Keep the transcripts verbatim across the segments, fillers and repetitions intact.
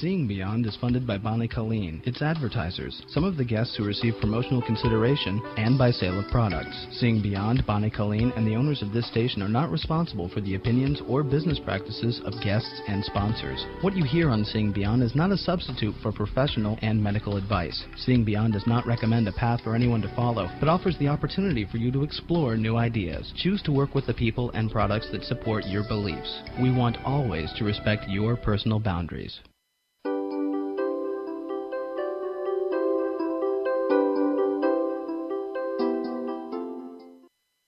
Seeing Beyond is funded by Bonnie Colleen, its advertisers, some of the guests who receive promotional consideration, and by sale of products. Seeing Beyond, Bonnie Colleen, and the owners of this station are not responsible for the opinions or business practices of guests and sponsors. What you hear on Seeing Beyond is not a substitute for professional and medical advice. Seeing Beyond does not recommend a path for anyone to follow, but offers the opportunity for you to explore new ideas. Choose to work with the people and products that support your beliefs. We want always to respect your personal boundaries.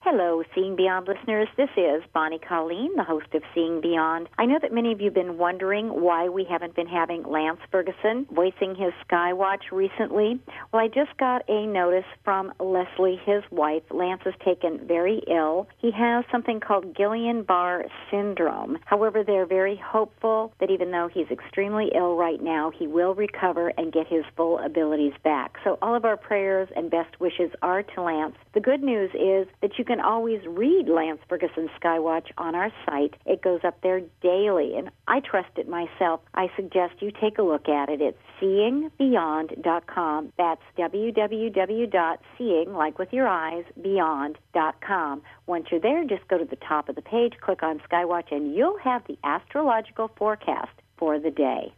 Hello, Seeing Beyond listeners. This is Bonnie Colleen, the host of Seeing Beyond. I know that many of you have been wondering why we haven't been having Lance Ferguson voicing his Skywatch recently. Well, I just got a notice from Leslie, his wife. Lance is taken very ill. He has something called Guillain-Barré syndrome. However, they're very hopeful that even though he's extremely ill right now, he will recover and get his full abilities back. So all of our prayers and best wishes are to Lance. The good news is that you can always read Lance Ferguson's Skywatch on our site. It goes up there daily, and I trust it myself. I suggest you take a look at it. It's seeing beyond dot com. That's w w w dot seeing, like with your eyes, beyond dot com. Once you're there, just go to the top of the page, click on Skywatch, and you'll have the astrological forecast for the day.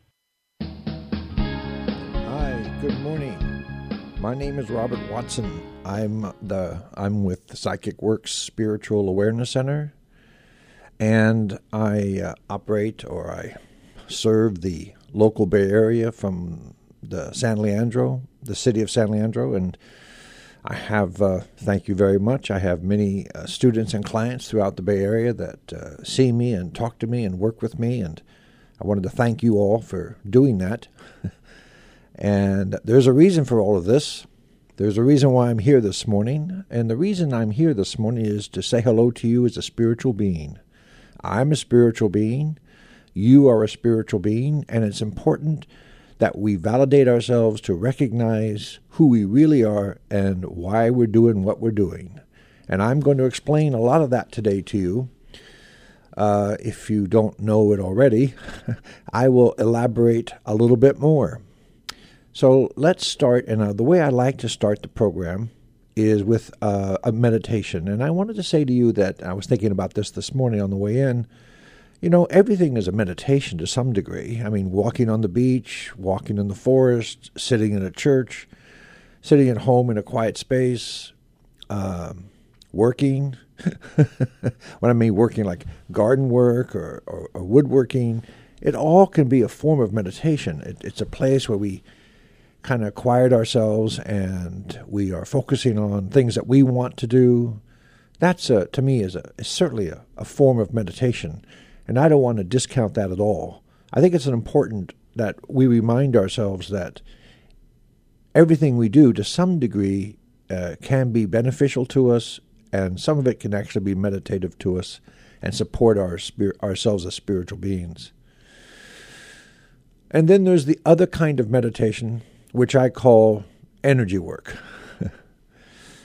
Hi, good morning. My name is Robert Watson. I'm the I'm with the Psychic Works Spiritual Awareness Center, and I uh, operate or I serve the local Bay Area from the San Leandro, the city of San Leandro, and I have uh, thank you very much. I have many uh, students and clients throughout the Bay Area that uh, see me and talk to me and work with me, and I wanted to thank you all for doing that. And there's a reason for all of this. There's a reason why I'm here this morning. And the reason I'm here this morning is to say hello to you as a spiritual being. I'm a spiritual being. You are a spiritual being. And it's important that we validate ourselves to recognize who we really are and why we're doing what we're doing. And I'm going to explain a lot of that today to you. Uh, if you don't know it already, I will elaborate a little bit more. So let's start, and uh, the way I like to start the program is with uh, a meditation. And I wanted to say to you that I was thinking about this this morning on the way in. You know, everything is a meditation to some degree. I mean, walking on the beach, walking in the forest, sitting in a church, sitting at home in a quiet space, um, working. When I mean working, like garden work or, or, or woodworking, it all can be a form of meditation. It, it's a place where we kind of quiet ourselves and we are focusing on things that we want to do. That's a, to me is, a, is certainly a, a form of meditation, and I don't want to discount that at all. I think it's important that we remind ourselves that everything we do to some degree uh, can be beneficial to us, and some of it can actually be meditative to us and support our spir- ourselves as spiritual beings. And then there's the other kind of meditation, which I call energy work.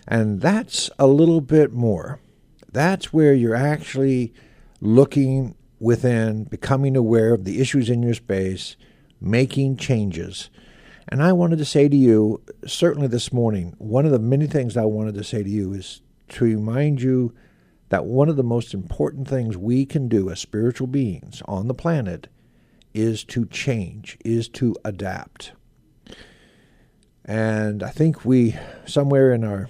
And that's a little bit more. That's where you're actually looking within, becoming aware of the issues in your space, making changes. And I wanted to say to you, certainly this morning, one of the many things I wanted to say to you is to remind you that one of the most important things we can do as spiritual beings on the planet is to change, is to adapt. And I think we, somewhere in our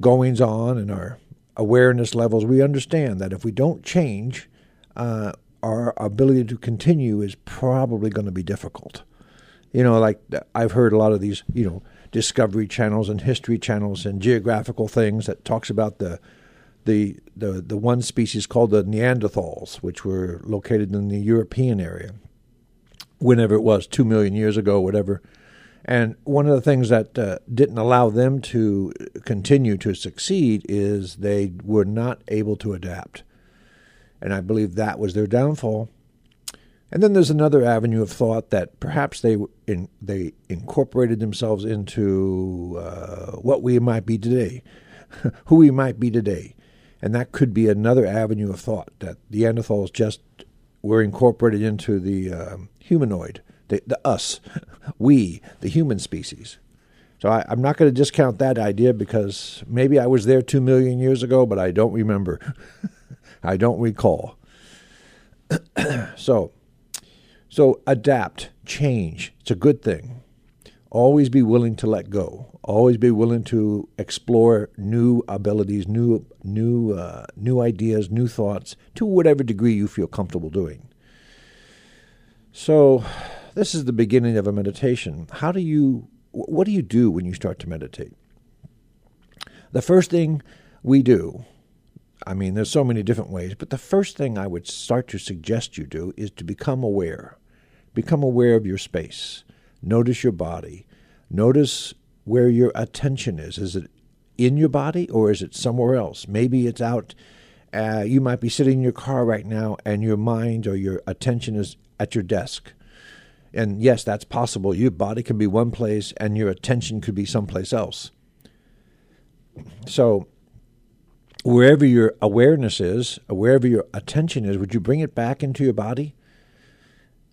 goings on and our awareness levels, we understand that if we don't change, uh, our ability to continue is probably going to be difficult. You know, like I've heard a lot of these, you know, Discovery Channels and History Channels and geographical things that talks about the the the, the one species called the Neanderthals, which were located in the European area, whenever it was, two million years ago, whatever. And one of the things that uh, didn't allow them to continue to succeed is they were not able to adapt. And I believe that was their downfall. And then there's another avenue of thought that perhaps they in, they incorporated themselves into uh, what we might be today, who we might be today. And that could be another avenue of thought, that the Neanderthals just were incorporated into the uh, humanoid the, the us, we, the human species. So I, I'm not going to discount that idea, because maybe I was there two million years ago, but I don't remember. I don't recall. So, so adapt, change. It's a good thing. Always be willing to let go. Always be willing to explore new abilities, new new uh, new ideas, new thoughts, to whatever degree you feel comfortable doing. So, this is the beginning of a meditation. How do you? What do you do when you start to meditate? The first thing we do, I mean, there's so many different ways, but the first thing I would start to suggest you do is to become aware. Become aware of your space. Notice your body. Notice where your attention is. Is it in your body or is it somewhere else? Maybe it's out. Uh, you might be sitting in your car right now and your mind or your attention is at your desk. And yes, that's possible. Your body can be one place and your attention could be someplace else. So wherever your awareness is, wherever your attention is, would you bring it back into your body?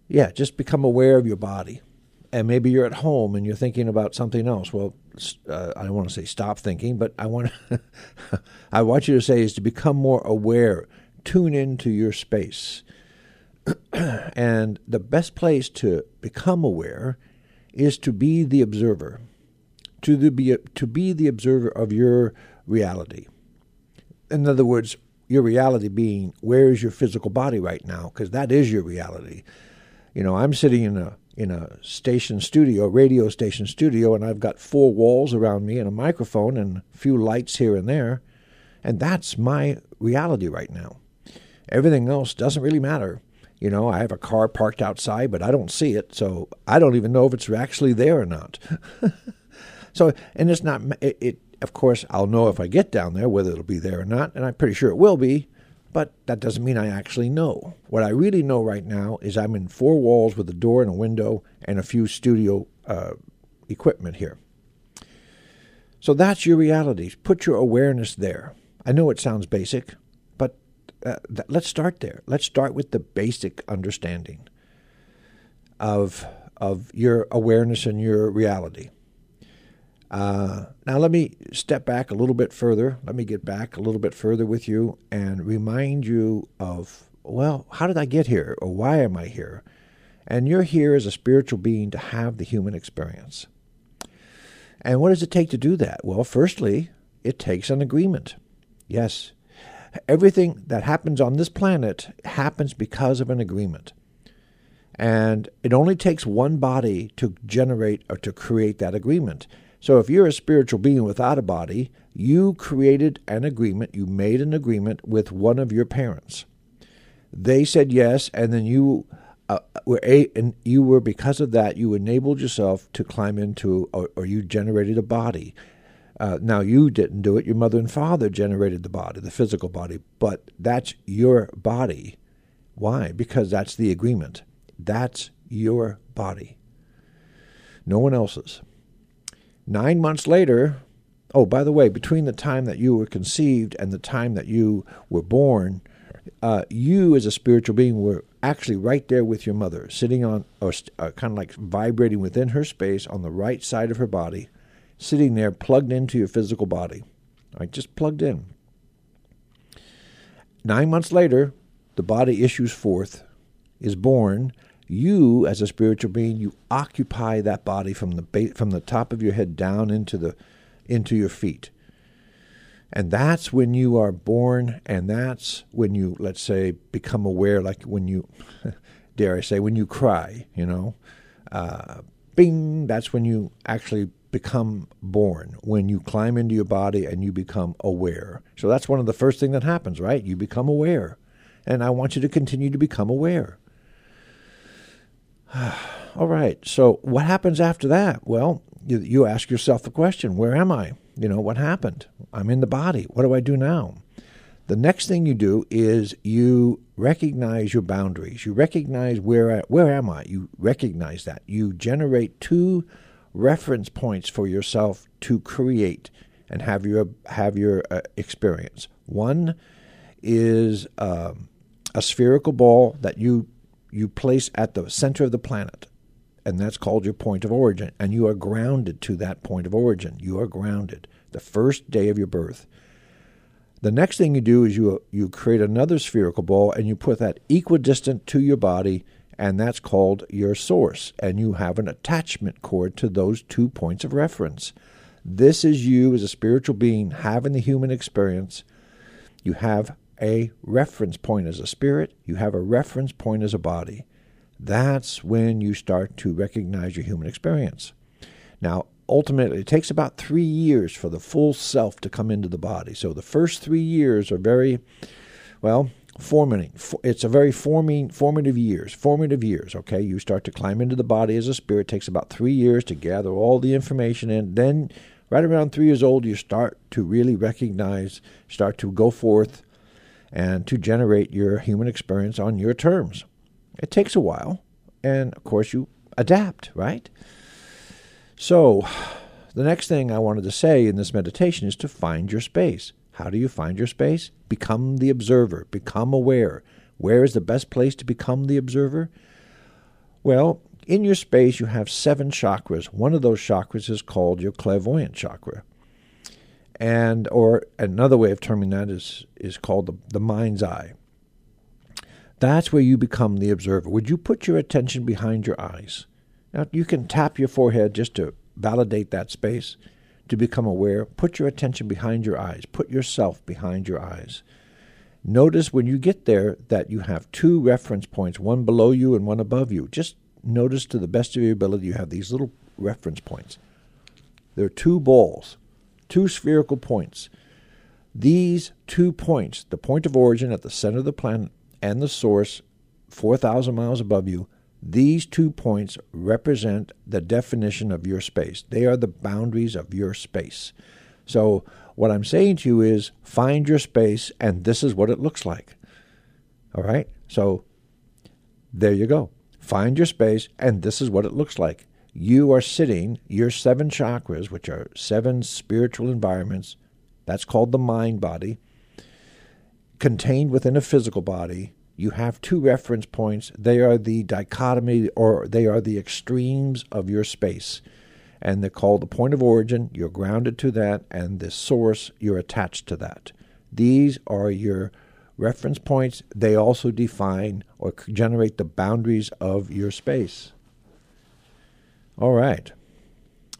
Yeah, just become aware of your body. And maybe you're at home and you're thinking about something else. Well, uh, I don't want to say stop thinking, but I want I want you to say is to become more aware. Tune into your space. And the best place to become aware is to be the observer, to the, be to be the observer of your reality. In other words, your reality being where is your physical body right now, because that is your reality. You know, I'm sitting in a in a station studio, radio station studio, and I've got four walls around me and a microphone and a few lights here and there, and that's my reality right now. Everything else doesn't really matter. You know, I have a car parked outside, but I don't see it, so I don't even know if it's actually there or not. So, and it's not, it, it, of course, I'll know if I get down there whether it'll be there or not, and I'm pretty sure it will be, but that doesn't mean I actually know. What I really know right now is I'm in four walls with a door and a window and a few studio uh, equipment here. So that's your reality. Put your awareness there. I know it sounds basic, but uh, th- let's start there. Let's start with the basic understanding of of your awareness and your reality. Uh, now let me step back a little bit further. Let me get back a little bit further with you and remind you of, well, how did I get here? Or why am I here? And you're here as a spiritual being to have the human experience. And what does it take to do that? Well, firstly, it takes an agreement. Yes, everything that happens on this planet happens because of an agreement. And it only takes one body to generate or to create that agreement. So if you're a spiritual being without a body, you created an agreement, you made an agreement with one of your parents. They said yes, and then you uh, were, a, and you were because of that, you enabled yourself to climb into, or, or you generated a body. Uh, now, you didn't do it. Your mother and father generated the body, the physical body, but that's your body. Why? Because that's the agreement. That's your body. No one else's. Nine months later, oh, by the way, between the time that you were conceived and the time that you were born, uh, you as a spiritual being were actually right there with your mother, sitting on, or st- uh, kind of like vibrating within her space on the right side of her body, sitting there plugged into your physical body. All right, just plugged in. Nine months later, the body issues forth, is born. You, as a spiritual being, you occupy that body from the ba- from the top of your head down into the into your feet. And that's when you are born, and that's when you, let's say, become aware, like when you, dare I say, when you cry, you know. Uh, bing, that's when you actually become born, when you climb into your body and you become aware. So that's one of the first things that happens, right? You become aware. And I want you to continue to become aware. All right, so what happens after that? Well, you, you ask yourself the question, where am I? You know, what happened? I'm in the body. What do I do now? The next thing you do is you recognize your boundaries. You recognize where I, where am I? You recognize that. You generate two reference points for yourself to create and have your have your uh, experience. One is um, a spherical ball that you you place at the center of the planet. and that's called your point of origin. And you are grounded to that point of origin. You are grounded the first day of your birth. The next thing you do is you you create another spherical ball, and you put that equidistant to your body, and that's called your source. And you have an attachment cord to those two points of reference. This is you as a spiritual being having the human experience. You have a reference point as a spirit. You have a reference point as a body. That's when you start to recognize your human experience. Now, ultimately, it takes about three years for the full self to come into the body. So the first three years are very, well, forming. It's a very forming, formative years, formative years, okay? You start to climb into the body as a spirit. It takes about three years to gather all the information in. Then right around three years old, you start to really recognize, start to go forth and to generate your human experience on your terms. It takes a while, and of course you adapt, right? So the next thing I wanted to say in this meditation is to find your space. How do you find your space? Become the observer. Become aware. Where is the best place to become the observer? Well, in your space you have seven chakras. One of those chakras is called your clairvoyant chakra. And or another way of terming that is, is called the, the mind's eye. That's where you become the observer. Would you put your attention behind your eyes? Now, you can tap your forehead just to validate that space, to become aware. Put your attention behind your eyes. Put yourself behind your eyes. Notice when you get there that you have two reference points, one below you and one above you. Just notice to the best of your ability you have these little reference points. There are two balls, two spherical points. These two points, the point of origin at the center of the planet and the source four thousand miles above you, these two points represent the definition of your space. They are the boundaries of your space. So what I'm saying to you is find your space, and this is what it looks like. All right? So there you go. Find your space, and this is what it looks like. You are sitting, your seven chakras, which are seven spiritual environments, that's called the mind body, contained within a physical body. You have two reference points. They are the dichotomy, or they are the extremes of your space. And they're called the point of origin. You're grounded to that. And the source, you're attached to that. These are your reference points. They also define or generate the boundaries of your space. All right.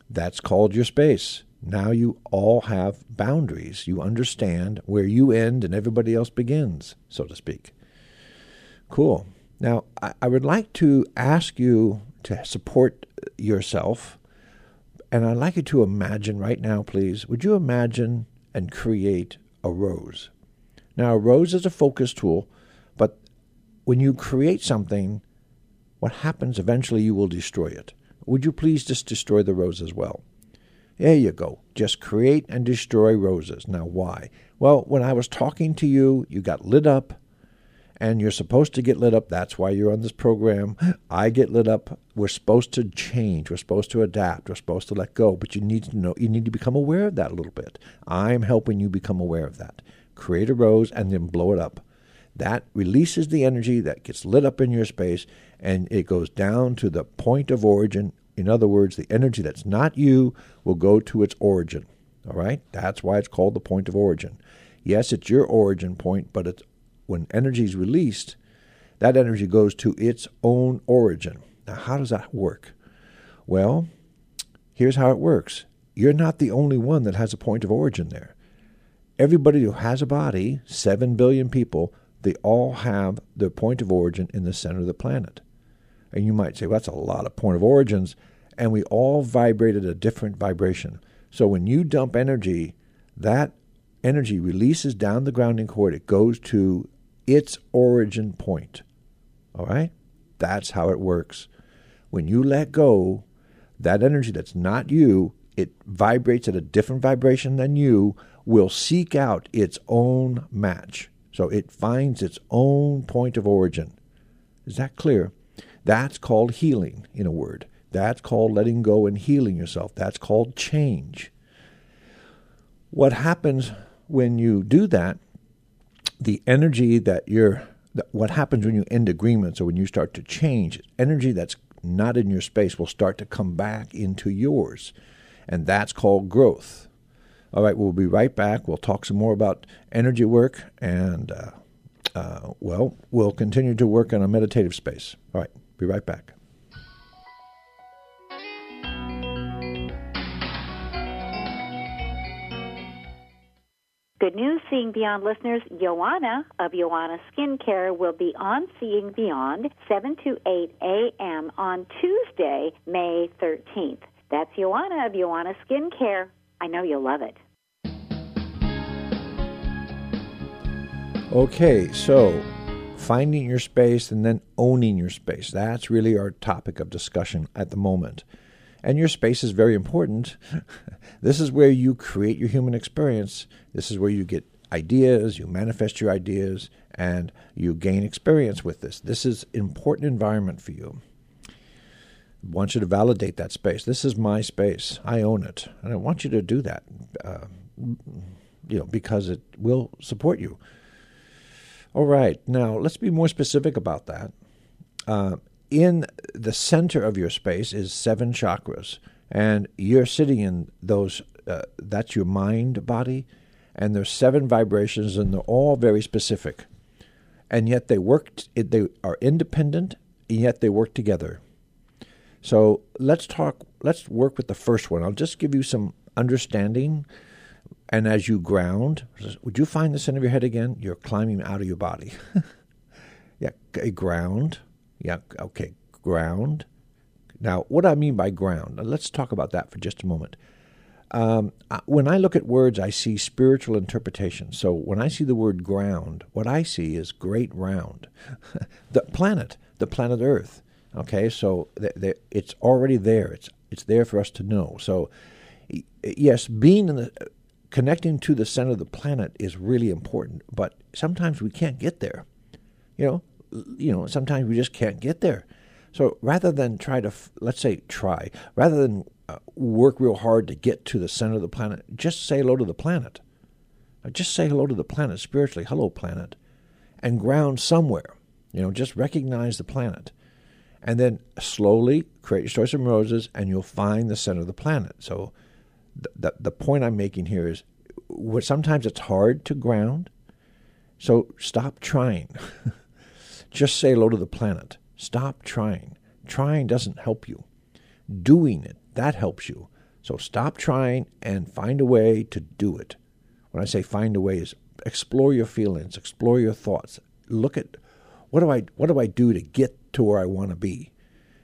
That's called your space. Now you all have boundaries. You understand where you end and everybody else begins, so to speak. Cool. Now, I, I would like to ask you to support yourself, and I'd like you to imagine right now, please, would you imagine and create a rose? Now, a rose is a focus tool, but when you create something, what happens eventually you will destroy it. Would you please just destroy the rose as well? There you go. Just create and destroy roses. Now, why? Well, when I was talking to you, you got lit up. And you're supposed to get lit up. That's why you're on this program. I get lit up. We're supposed to change. We're supposed to adapt. We're supposed to let go. But you need to know, you need to become aware of that a little bit. I'm helping you become aware of that. Create a rose and then blow it up. That releases the energy that gets lit up in your space, and it goes down to the point of origin. In other words, the energy that's not you will go to its origin. All right? That's why it's called the point of origin. Yes, it's your origin point, but it's when energy is released, that energy goes to its own origin. Now, how does that work? Well, here's how it works. You're not the only one that has a point of origin there. Everybody who has a body, seven billion people, they all have their point of origin in the center of the planet. And you might say, well, that's a lot of point of origins, and we all vibrate at a different vibration. So when you dump energy, that energy releases down the grounding cord. It goes to its origin point. All right? That's how it works. When you let go, that energy that's not you, it vibrates at a different vibration than you, will seek out its own match. So it finds its own point of origin. Is that clear? That's called healing, in a word. That's called letting go and healing yourself. That's called change. What happens when you do that, the energy that you're, what happens when you end agreements or when you start to change, energy that's not in your space will start to come back into yours. And that's called growth. All right, we'll be right back. We'll talk some more about energy work, and, uh, uh, well, we'll continue to work in a meditative space. All right, be right back. Good news, Seeing Beyond listeners. Ioana of Ioana Skincare will be on Seeing Beyond seven to eight a.m. on Tuesday, May thirteenth. That's Ioana of Ioana Skincare. I know you'll love it. Okay, so finding your space and then owning your space. That's really our topic of discussion at the moment. And your space is very important. This is where you create your human experience. This is where you get ideas, you manifest your ideas, and you gain experience with this. This is an important environment for you. I want you to validate that space. This is my space. I own it. And I want you to do that, uh, you know, because it will support you. All right. Now, let's be more specific about that. Uh, In the center of your space is seven chakras, and you're sitting in those, uh, that's your mind body, and there's seven vibrations, and they're all very specific. And yet they work, t- they are independent, and yet they work together. So let's talk, let's work with the first one. I'll just give you some understanding, and as you ground, would you find the center of your head again? You're climbing out of your body. Yeah, ground. Yeah, okay, ground. Now, what I mean by ground, let's talk about that for just a moment. Um, when I look at words, I see spiritual interpretation. So when I see the word ground, what I see is great round. The planet, the planet Earth. Okay, so th- th- it's already there. It's it's there for us to know. So yes, being in the, connecting to the center of the planet is really important, but sometimes we can't get there, you know? You know, sometimes we just can't get there. So rather than try to, let's say try, rather than uh, work real hard to get to the center of the planet, just say hello to the planet. Just say hello to the planet spiritually, hello planet, and ground somewhere. You know, just recognize the planet. And then slowly create your choice of roses, and you'll find the center of the planet. So the, the, the point I'm making here is sometimes it's hard to ground, so stop trying. Just say hello to the planet. Stop trying. Trying doesn't help you. Doing it, that helps you. So stop trying and find a way to do it. When I say find a way is explore your feelings, explore your thoughts. Look at what do I what do I do to get to where I want to be?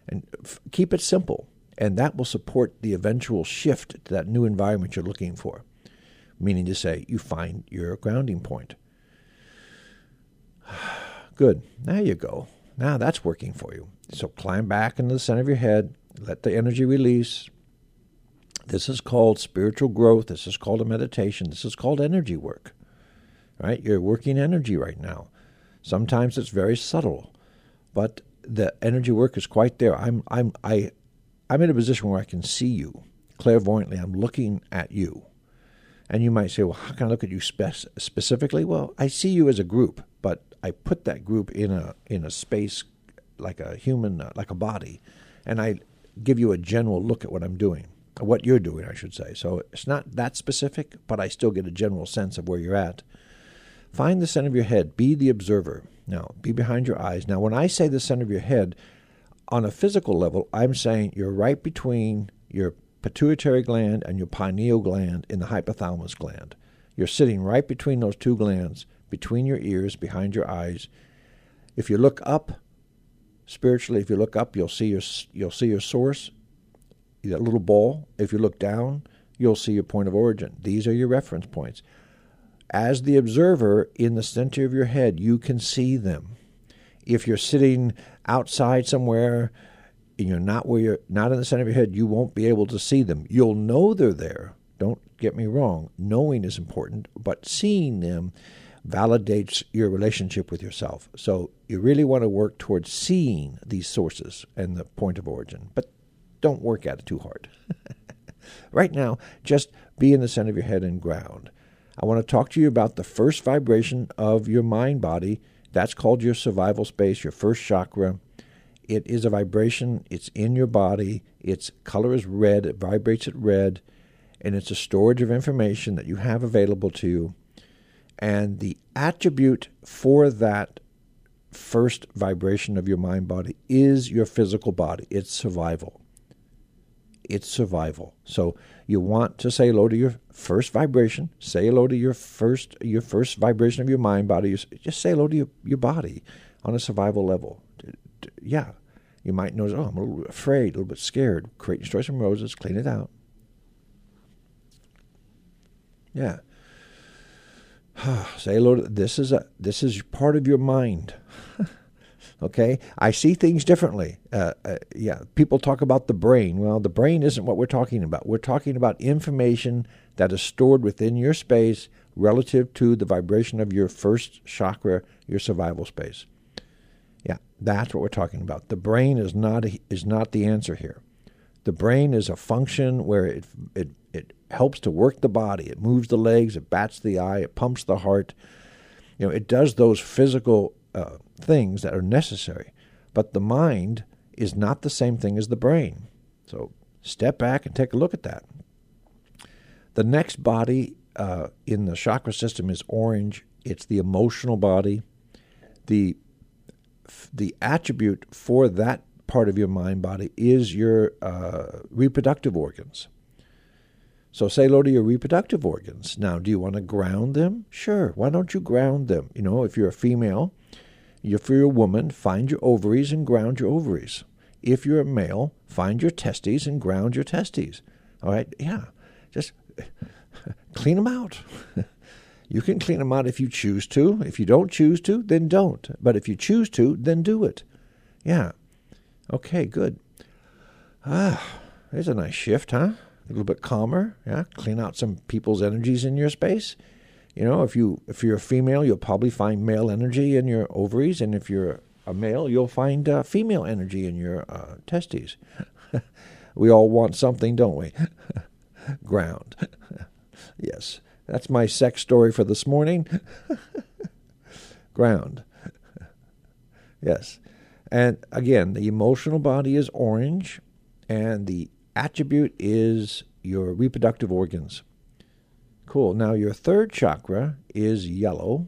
And f- keep it simple. And that will support the eventual shift to that new environment you're looking for. Meaning to say, you find your grounding point. Good. There you go. Now that's working for you. So climb back into the center of your head. Let the energy release. This is called spiritual growth. This is called a meditation. This is called energy work. All right? You're working energy right now. Sometimes it's very subtle, but the energy work is quite there. I'm I'm I I'm in a position where I can see you clairvoyantly. I'm looking at you. And you might say, well, how can I look at you spe- specifically? Well, I see you as a group, but I put that group in a in a space like a human, uh, like a body, and I give you a general look at what I'm doing, what you're doing, I should say. So it's not that specific, but I still get a general sense of where you're at. Find the center of your head. Be the observer. Now, be behind your eyes. Now, when I say the center of your head, on a physical level, I'm saying you're right between your pituitary gland and your pineal gland in the hypothalamus gland. You're sitting right between those two glands, between your ears, behind your eyes. If you look up, spiritually, if you look up, you'll see your you'll see your source, that little ball. If you look down, you'll see your point of origin. These are your reference points. As the observer in the center of your head, you can see them. If you're sitting outside somewhere and you're not where you're not in the center of your head, you won't be able to see them. You'll know they're there. Don't get me wrong. Knowing is important, but seeing them validates your relationship with yourself. So you really want to work towards seeing these sources and the point of origin, but don't work at it too hard. Right now, just be in the center of your head and ground. I want to talk to you about the first vibration of your mind body. That's called your survival space, your first chakra. It is a vibration. It's in your body. Its color is red. It vibrates at red. And it's a storage of information that you have available to you. And the attribute for that first vibration of your mind body is your physical body. It's survival. It's survival. So you want to say hello to your first vibration. Say hello to your first your first vibration of your mind body. Just say hello to your, your body on a survival level. Yeah. You might notice, oh, I'm a little afraid, a little bit scared. Create your story from roses. Clean it out. Yeah. Say hello to, this is a this is part of your mind. Okay? I see things differently. Uh, uh, yeah, people talk about the brain. Well, the brain isn't what we're talking about. We're talking about information that is stored within your space relative to the vibration of your first chakra, your survival space. Yeah, that's what we're talking about. The brain is not a, is not the answer here. The brain is a function where it it it helps to work the body. It moves the legs, it bats the eye, it pumps the heart. You know, it does those physical uh, things that are necessary. But the mind is not the same thing as the brain. So step back and take a look at that. The next body uh, in the chakra system is orange. It's the emotional body. The the attribute for that part of your mind body is your uh, reproductive organs. So say hello to your reproductive organs. Now, do you want to ground them? Sure. Why don't you ground them? You know, if you're a female, if you're a woman, find your ovaries and ground your ovaries. If you're a male, find your testes and ground your testes. All right? Yeah. Just clean them out. You can clean them out if you choose to. If you don't choose to, then don't. But if you choose to, then do it. Yeah. Okay, good. Ah, there's a nice shift, huh? A little bit calmer, yeah. Clean out some people's energies in your space. You know, if you if you're a female, you'll probably find male energy in your ovaries, and if you're a male, you'll find uh, female energy in your uh, testes. We all want something, don't we? Ground. Yes, that's my sex story for this morning. Ground. Yes, and again, the emotional body is orange, and the attribute is your reproductive organs. Cool. Now your third chakra is yellow,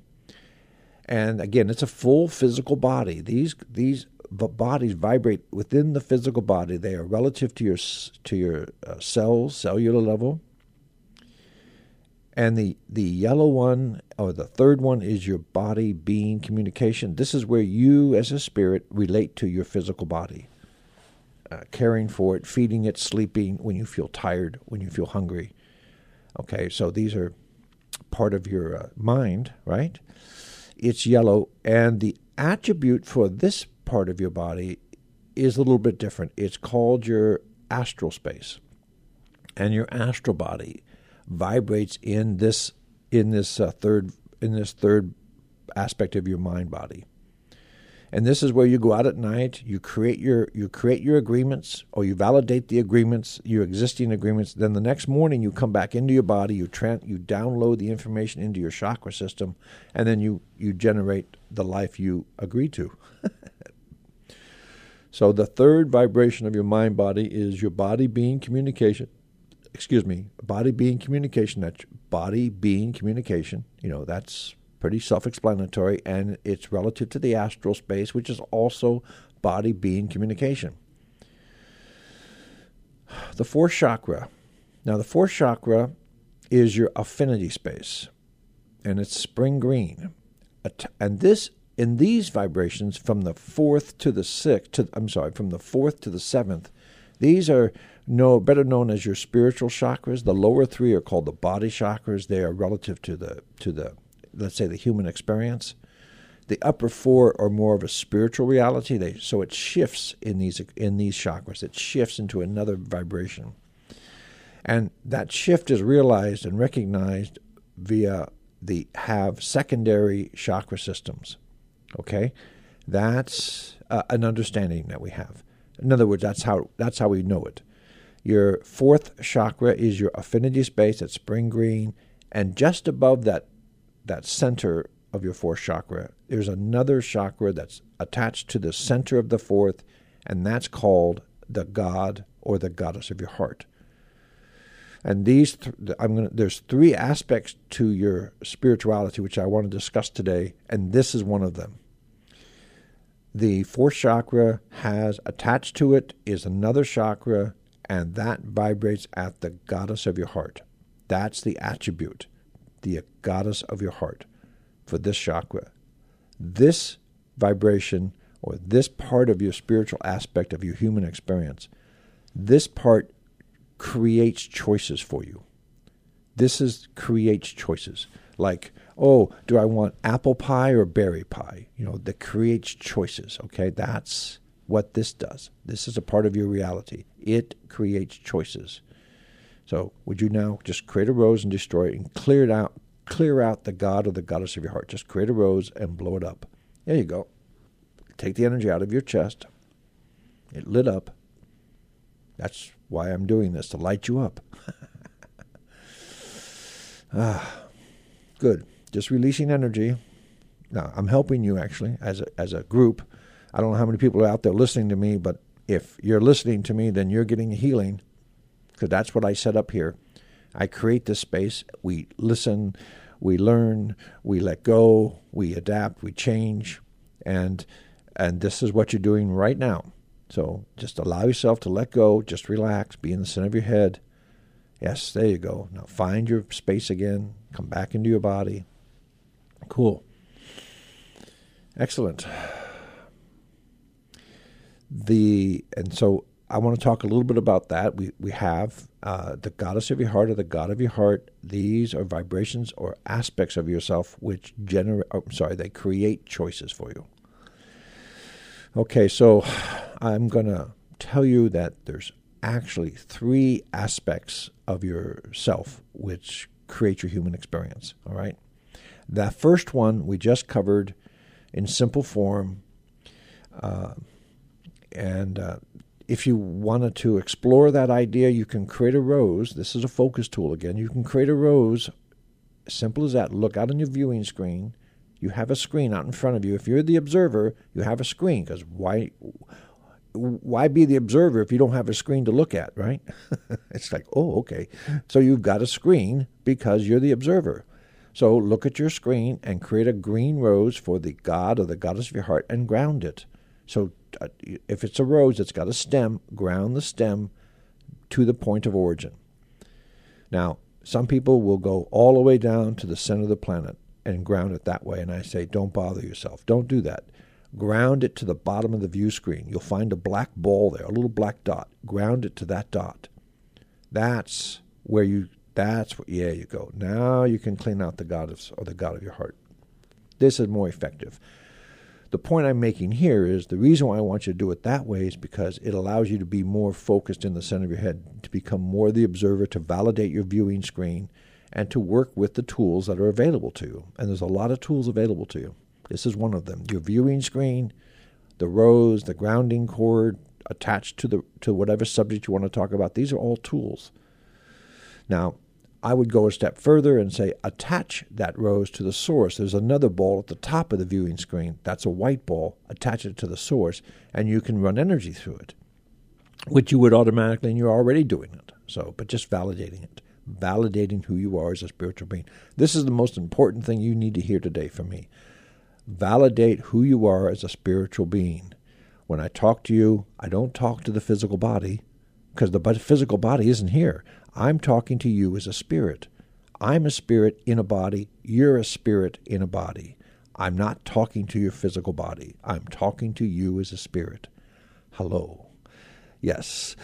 and again, it's a full physical body. These these bodies vibrate within the physical body. They are relative to your to your uh, cells, cellular level. And the the yellow one, or the third one, is your body being communication. This is where you, as a spirit, relate to your physical body. Uh, caring for it, feeding it, sleeping, when you feel tired, when you feel hungry. Okay, so these are part of your uh, mind, right? It's yellow, and the attribute for this part of your body is a little bit different. It's called your astral space, and your astral body vibrates in this in this uh, third in this third aspect of your mind body. And this is where you go out at night, you create your you create your agreements, or you validate the agreements, your existing agreements. Then the next morning you come back into your body, you tran- you download the information into your chakra system, and then you, you generate the life you agree to. So the third vibration of your mind body is your body being communication. Excuse me, body being communication. That's body being communication. You know, that's pretty self-explanatory, and it's relative to the astral space, which is also body being communication. The fourth chakra. Now, the fourth chakra is your affinity space, and it's spring green. And this, in these vibrations, from the fourth to the sixth, to, I'm sorry, from the fourth to the seventh, these are no better known as your spiritual chakras. The lower three are called the body chakras. They are relative to the to the let's say the human experience. The upper four are more of a spiritual reality. They, so it shifts in these in these chakras. It shifts into another vibration. And that shift is realized and recognized via the have secondary chakra systems. Okay? That's uh, an understanding that we have. In other words, that's how that's how we know it. Your fourth chakra is your affinity space. It's spring green. And just above that that center of your fourth chakra, there's another chakra that's attached to the center of the fourth, and that's called the God or the goddess of your heart. And these, th- I'm gonna. There's three aspects to your spirituality which I want to discuss today, and this is one of them. The fourth chakra has attached to it is another chakra, and that vibrates at the goddess of your heart. That's the attribute, the goddess of your heart, for this chakra. This vibration, or this part of your spiritual aspect of your human experience, this part creates choices for you. This is creates choices. Like, oh, do I want apple pie or berry pie? You know, that creates choices, okay? That's what this does. This is a part of your reality. It creates choices. So would you now just create a rose and destroy it and clear it out, clear out the god or the goddess of your heart? Just create a rose and blow it up. There you go. Take the energy out of your chest. It lit up. That's why I'm doing this, to light you up. ah, good. Just releasing energy. Now, I'm helping you, actually, as a, as a group. I don't know how many people are out there listening to me, but if you're listening to me, then you're getting healing, because that's what I set up here. I create this space. We listen, we learn, we let go, we adapt, we change, and and this is what you're doing right now. So just allow yourself to let go, just relax, be in the center of your head. Yes, there you go. Now find your space again, come back into your body. Cool. Excellent. The and so I want to talk a little bit about that. We we have uh, the goddess of your heart or the god of your heart. These are vibrations or aspects of yourself which generate. Oh, I'm sorry, they create choices for you. Okay, so I'm gonna tell you that there's actually three aspects of yourself which create your human experience. All right, that first one we just covered in simple form. Uh, And uh, if you wanted to explore that idea, you can create a rose. This is a focus tool again. You can create a rose, simple as that. Look out on your viewing screen. You have a screen out in front of you. If you're the observer, you have a screen, because why, why be the observer if you don't have a screen to look at, right? It's like, oh, okay. So you've got a screen because you're the observer. So look at your screen and create a green rose for the god or the goddess of your heart and ground it. So uh, if it's a rose, it's got a stem, ground the stem to the point of origin. Now, some people will go all the way down to the center of the planet and ground it that way. And I say, don't bother yourself. Don't do that. Ground it to the bottom of the view screen. You'll find a black ball there, a little black dot. Ground it to that dot. That's where you, that's where, yeah, you go. Now you can clean out the goddess or the god of your heart. This is more effective. The point I'm making here is the reason why I want you to do it that way is because it allows you to be more focused in the center of your head, to become more the observer, to validate your viewing screen, and to work with the tools that are available to you. And there's a lot of tools available to you. This is one of them. Your viewing screen, the rose, the grounding cord attached to the to whatever subject you want to talk about. These are all tools. Now, I would go a step further and say attach that rose to the source. There's another ball at the top of the viewing screen. That's a white ball. Attach it to the source, and you can run energy through it, which you would automatically, and you're already doing it. So, but just validating it, validating who you are as a spiritual being. This is the most important thing you need to hear today from me. Validate who you are as a spiritual being. When I talk to you, I don't talk to the physical body, because the physical body isn't here. I'm talking to you as a spirit. I'm a spirit in a body. You're a spirit in a body. I'm not talking to your physical body. I'm talking to you as a spirit. Hello. Yes,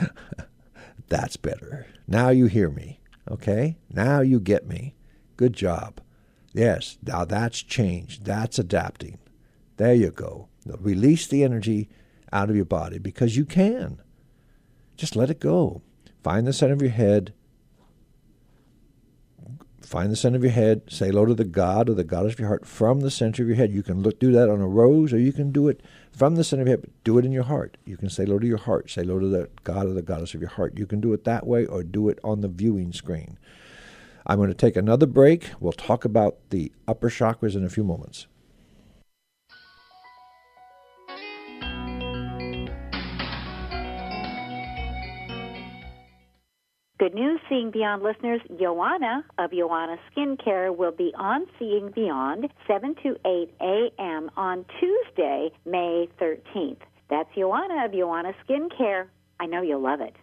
that's better. Now you hear me, okay? Now you get me. Good job. Yes, now that's change. That's adapting. There you go. Now release the energy out of your body because you can. Just let it go. Find the center of your head. Find the center of your head. Say hello to the God or the goddess of your heart from the center of your head. You can look, do that on a rose, or you can do it from the center of your head. But do it in your heart. You can say hello to your heart. Say hello to the God or the goddess of your heart. You can do it that way or do it on the viewing screen. I'm going to take another break. We'll talk about the upper chakras in a few moments. Good news, Seeing Beyond listeners. Ioana of Ioana Skincare will be on Seeing Beyond, seven to eight a.m. on Tuesday, May thirteenth. That's Ioana of Ioana Skincare. I know you'll love it.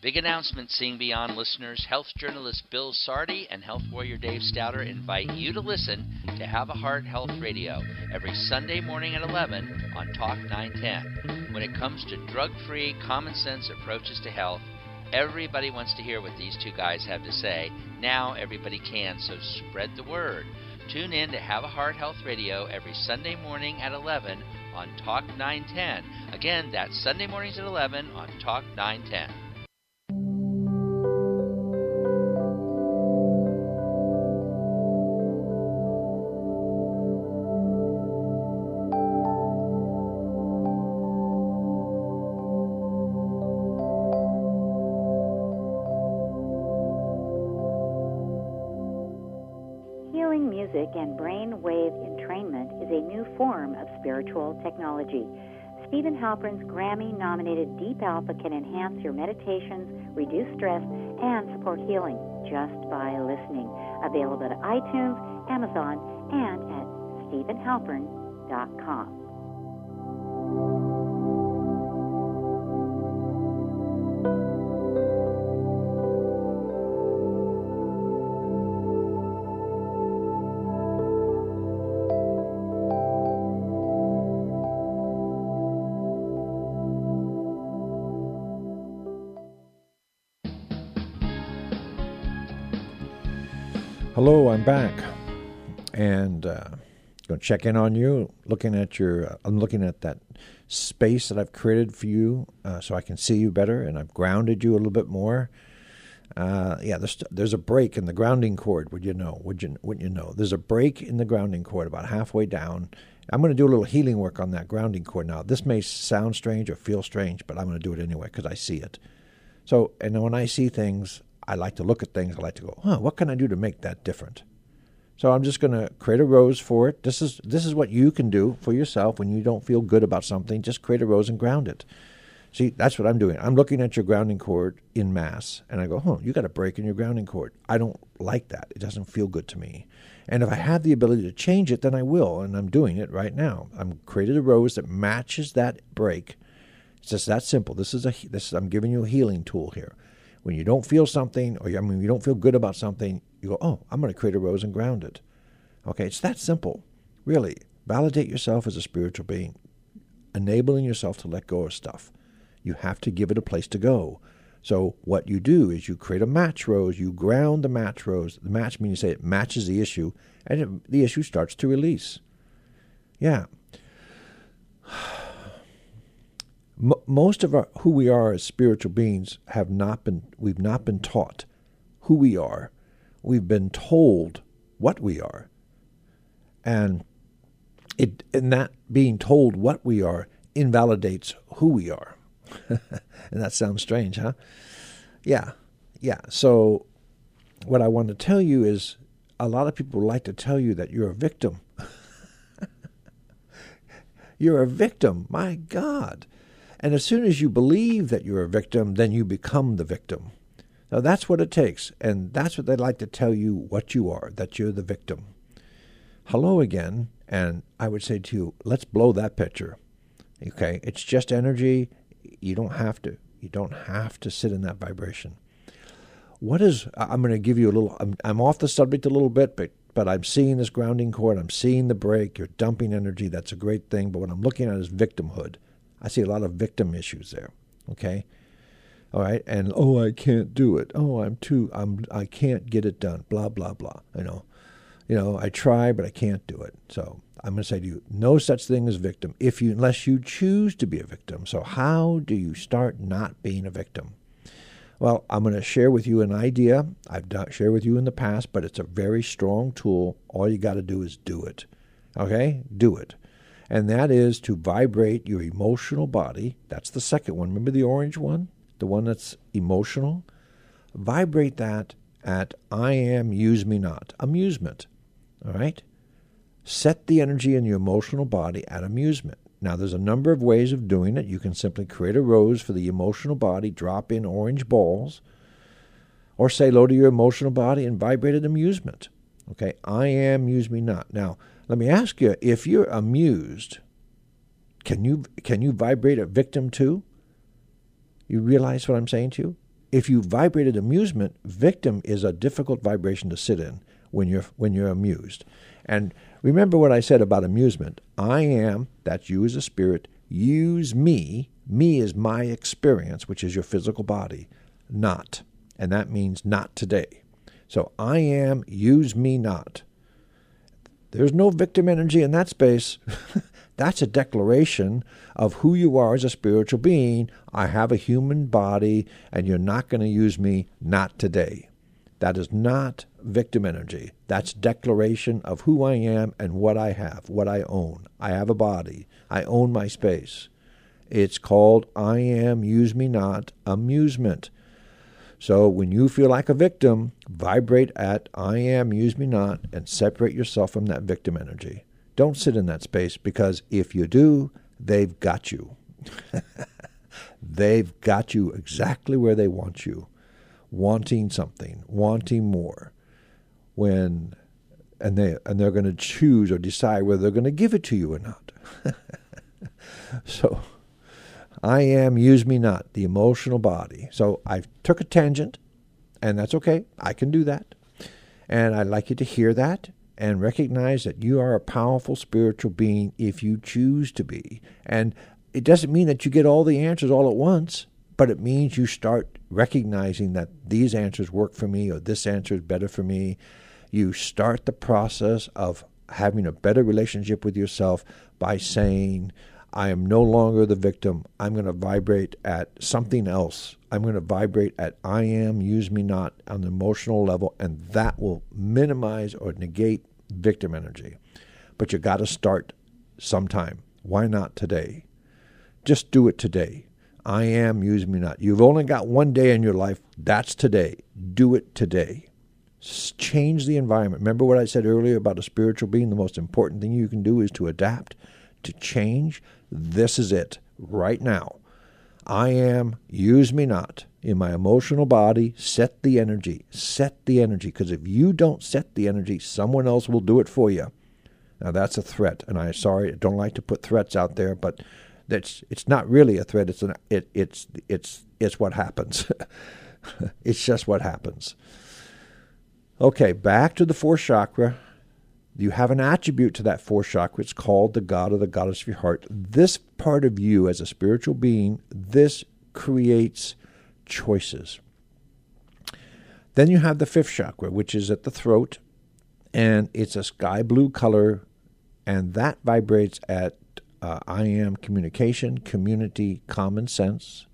Big announcement, Seeing Beyond listeners. Health journalist Bill Sardi and health warrior Dave Stouter invite you to listen to Have a Heart Health Radio every Sunday morning at eleven on Talk nine ten. When it comes to drug-free, common-sense approaches to health, everybody wants to hear what these two guys have to say. Now everybody can, so spread the word. Tune in to Have a Heart Health Radio every Sunday morning at eleven on Talk nine ten. Again, that's Sunday mornings at eleven on Talk nine ten. And brainwave entrainment is a new form of spiritual technology. Stephen Halpern's Grammy-nominated Deep Alpha can enhance your meditations, reduce stress, and support healing just by listening. Available at iTunes, Amazon, and at stephen halpern dot com. Hello, I'm back, and uh, going to check in on you. Looking at your, uh, I'm looking at that space that I've created for you, uh, so I can see you better, and I've grounded you a little bit more. Uh, yeah, there's there's a break in the grounding cord. Would you know? Would you would you know? There's a break in the grounding cord about halfway down. I'm going to do a little healing work on that grounding cord now. This may sound strange or feel strange, but I'm going to do it anyway because I see it. So, and when I see things, I like to look at things. I like to go, huh, what can I do to make that different? So I'm just going to create a rose for it. This is this is what you can do for yourself when you don't feel good about something. Just create a rose and ground it. See, that's what I'm doing. I'm looking at your grounding cord in mass, and I go, huh, you got a break in your grounding cord. I don't like that. It doesn't feel good to me. And if I have the ability to change it, then I will, and I'm doing it right now. I've created a rose that matches that break. It's just that simple. This is a this. I'm giving you a healing tool here. When you don't feel something, or I mean, you don't feel good about something, you go, oh, I'm going to create a rose and ground it. Okay, it's that simple. Really, validate yourself as a spiritual being, enabling yourself to let go of stuff. You have to give it a place to go. So what you do is you create a match rose, you ground the match rose. The match means you say it matches the issue, and it, the issue starts to release. Yeah. Most of our, who we are as spiritual beings have not been, we've not been taught who we are. We've been told what we are. And it, and that being told what we are invalidates who we are. And that sounds strange, huh? Yeah, yeah. So what I want to tell you is a lot of people like to tell you that you're a victim. You're a victim, my God. And as soon as you believe that you're a victim, then you become the victim. Now, that's what it takes, and that's what they like to tell you what you are, that you're the victim. Hello again, and I would say to you, let's blow that picture. Okay, it's just energy. You don't have to. You don't have to sit in that vibration. What is, I'm going to give you a little, I'm, I'm off the subject a little bit, but, but I'm seeing this grounding cord. I'm seeing the break. You're dumping energy. That's a great thing, but what I'm looking at is victimhood. I see a lot of victim issues there, okay? All right, and, oh, I can't do it. Oh, I'm too, I'm, I can't get it done, blah, blah, blah, you know. You know, I try, but I can't do it. So I'm going to say to you, no such thing as victim, if you, unless you choose to be a victim. So how do you start not being a victim? Well, I'm going to share with you an idea I've done, shared with you in the past, but it's a very strong tool. All you got to do is do it, okay? Do it. And that is to vibrate your emotional body. That's the second one. Remember the orange one? The one that's emotional? Vibrate that at I am, use me not. Amusement. All right? Set the energy in your emotional body at amusement. Now, there's a number of ways of doing it. You can simply create a rose for the emotional body, drop in orange balls, Or say hello to your emotional body and vibrate at amusement. Okay, I am, muse me not. Now, let me ask you, if you're amused, can you can you vibrate a victim too? You realize what I'm saying to you? If you vibrate at amusement, victim is a difficult vibration to sit in when you're when you're amused. And remember what I said about amusement. I am, that's you as a spirit, use me. Me is my experience, which is your physical body, not. And that means not today. So I am, use me not. There's no victim energy in that space. That's a declaration of who you are as a spiritual being. I have a human body, and you're not going to use me not today. That is not victim energy. That's declaration of who I am and what I have, what I own. I have a body. I own my space. It's called I am, use me not, amusement. So when you feel like a victim, vibrate at I am, use me not, and separate yourself from that victim energy. Don't sit in that space, because if you do, they've got you. They've got you exactly where they want you, wanting something, wanting more. When and they and they're going to choose or decide whether they're going to give it to you or not. So I am, use me not, the emotional body. So I took a tangent, and that's okay. I can do that. And I'd like you to hear that and recognize that you are a powerful spiritual being if you choose to be. And it doesn't mean that you get all the answers all at once, but it means you start recognizing that these answers work for me or this answer is better for me. You start the process of having a better relationship with yourself by saying, I am no longer the victim. I'm going to vibrate at something else. I'm going to vibrate at I am, use me not on the emotional level, and that will minimize or negate victim energy. But you got to start sometime. Why not today? Just do it today. I am, use me not. You've only got one day in your life. That's today. Do it today. Change the environment. Remember what I said earlier about a spiritual being? The most important thing you can do is to adapt, to change. This is it right now. I am, use me not, in my emotional body. Set the energy, set the energy, because if you don't set the energy, someone else will do it for you. Now that's a threat, and I'm sorry, I don't like to put threats out there, but that's it's not really a threat. It's an it it's it's it's what happens. It's just what happens. Okay, back to the fourth chakra. You have an attribute to that fourth chakra. It's called the God or the Goddess of your heart. This part of you as a spiritual being, this creates choices. Then you have the fifth chakra, which is at the throat, and it's a sky blue color, and that vibrates at uh, I am, communication, community, common sense.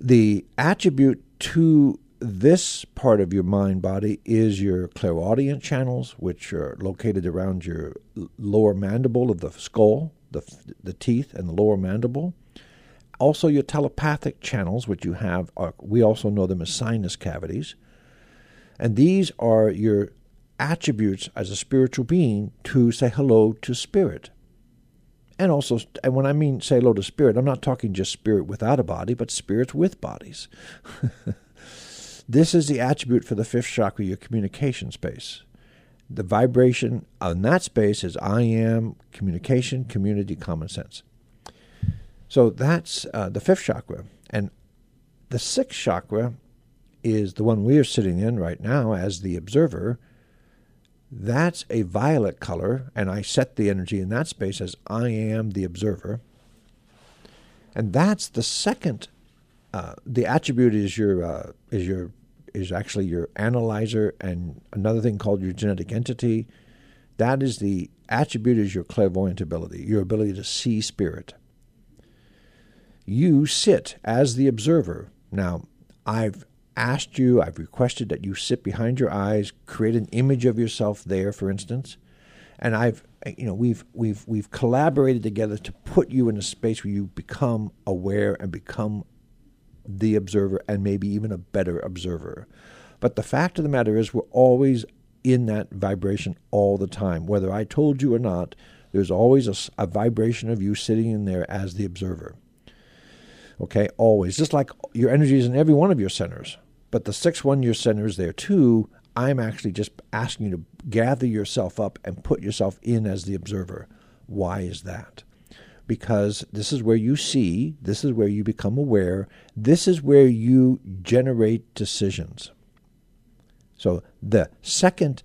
The attribute to this part of your mind body is your clairaudient channels, which are located around your lower mandible of the skull, the the teeth and the lower mandible. Also your telepathic channels, which you have, are, we also know them as sinus cavities. And these are your attributes as a spiritual being to say hello to spirit. And also, and when I mean say hello to spirit, I'm not talking just spirit without a body, but spirits with bodies. This is the attribute for the fifth chakra, your communication space. The vibration on that space is I am, communication, community, common sense. So that's uh, the fifth chakra. And the sixth chakra is the one we are sitting in right now as the observer. That's a violet color, and I set the energy in that space as I am the observer. And that's the second Uh, the attribute is your uh, is your is actually your analyzer, and another thing called your genetic entity. That is the attribute is your clairvoyant ability, your ability to see spirit. You sit as the observer. Now, I've asked you, I've requested that you sit behind your eyes, create an image of yourself there, for instance, and I've you know we've we've we've collaborated together to put you in a space where you become aware and become the observer, and maybe even a better observer. But the fact of the matter is we're always in that vibration all the time. Whether I told you or not, there's always a, a vibration of you sitting in there as the observer. Okay, always. Just like your energy is in every one of your centers. But the six one year centers there too, I'm actually just asking you to gather yourself up and put yourself in as the observer. Why is that? Because this is where you see, this is where you become aware, this is where you generate decisions. So the second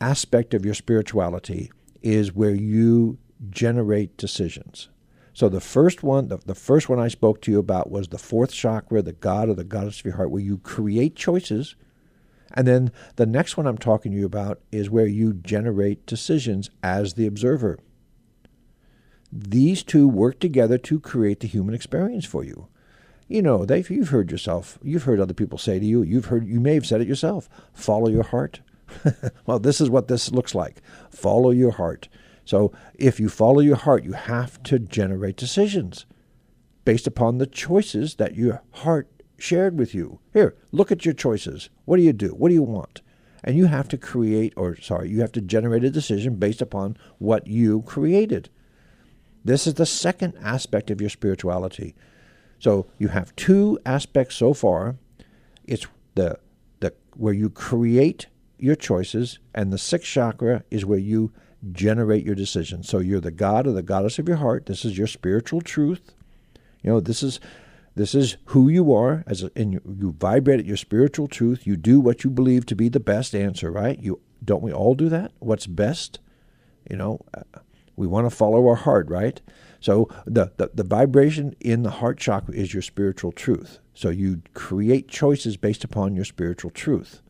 aspect of your spirituality is where you generate decisions. So the first one, the, the first one I spoke to you about was the fourth chakra, the God or the goddess of your heart, where you create choices. And then the next one I'm talking to you about is where you generate decisions as the observer. These two work together to create the human experience for you. You know, they've, you've heard yourself, you've heard other people say to you, you've heard, you may have said it yourself, follow your heart. Well, this is what this looks like. Follow your heart. So if you follow your heart, you have to generate decisions based upon the choices that your heart shared with you. Here, look at your choices. What do you do? What do you want? And you have to create, or sorry, you have to generate a decision based upon what you created. This is the second aspect of your spirituality. So you have two aspects so far. It's the the where you create your choices, and the sixth chakra is where you generate your decisions. So you're the God or the goddess of your heart. This is your spiritual truth. You know, this is this is who you are. As a, and you, you vibrate at your spiritual truth. You do what you believe to be the best answer, right? You don't we all do that? What's best? You know. Uh, We want to follow our heart, right? So the, the, the vibration in the heart chakra is your spiritual truth. So you create choices based upon your spiritual truth.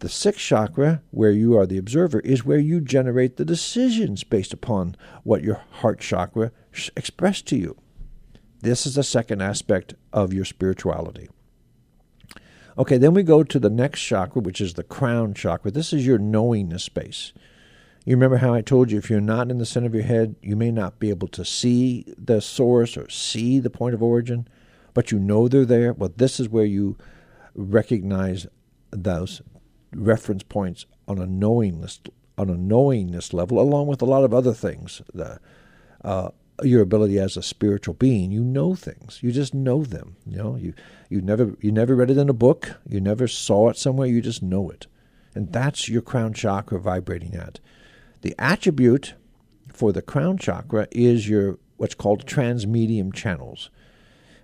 The sixth chakra, where you are the observer, is where you generate the decisions based upon what your heart chakra sh- expressed to you. This is the second aspect of your spirituality. Okay, then we go to the next chakra, which is the crown chakra. This is your knowingness space. You remember how I told you, if you're not in the center of your head, you may not be able to see the source or see the point of origin, but you know they're there. Well, this is where you recognize those reference points on a knowingness, on a knowingness level, along with a lot of other things. The, uh, your ability as a spiritual being, you know things. You just know them. You know, you you never you never read it in a book. You never saw it somewhere. You just know it, and that's your crown chakra vibrating at. The attribute for the crown chakra is your what's called transmedium channels.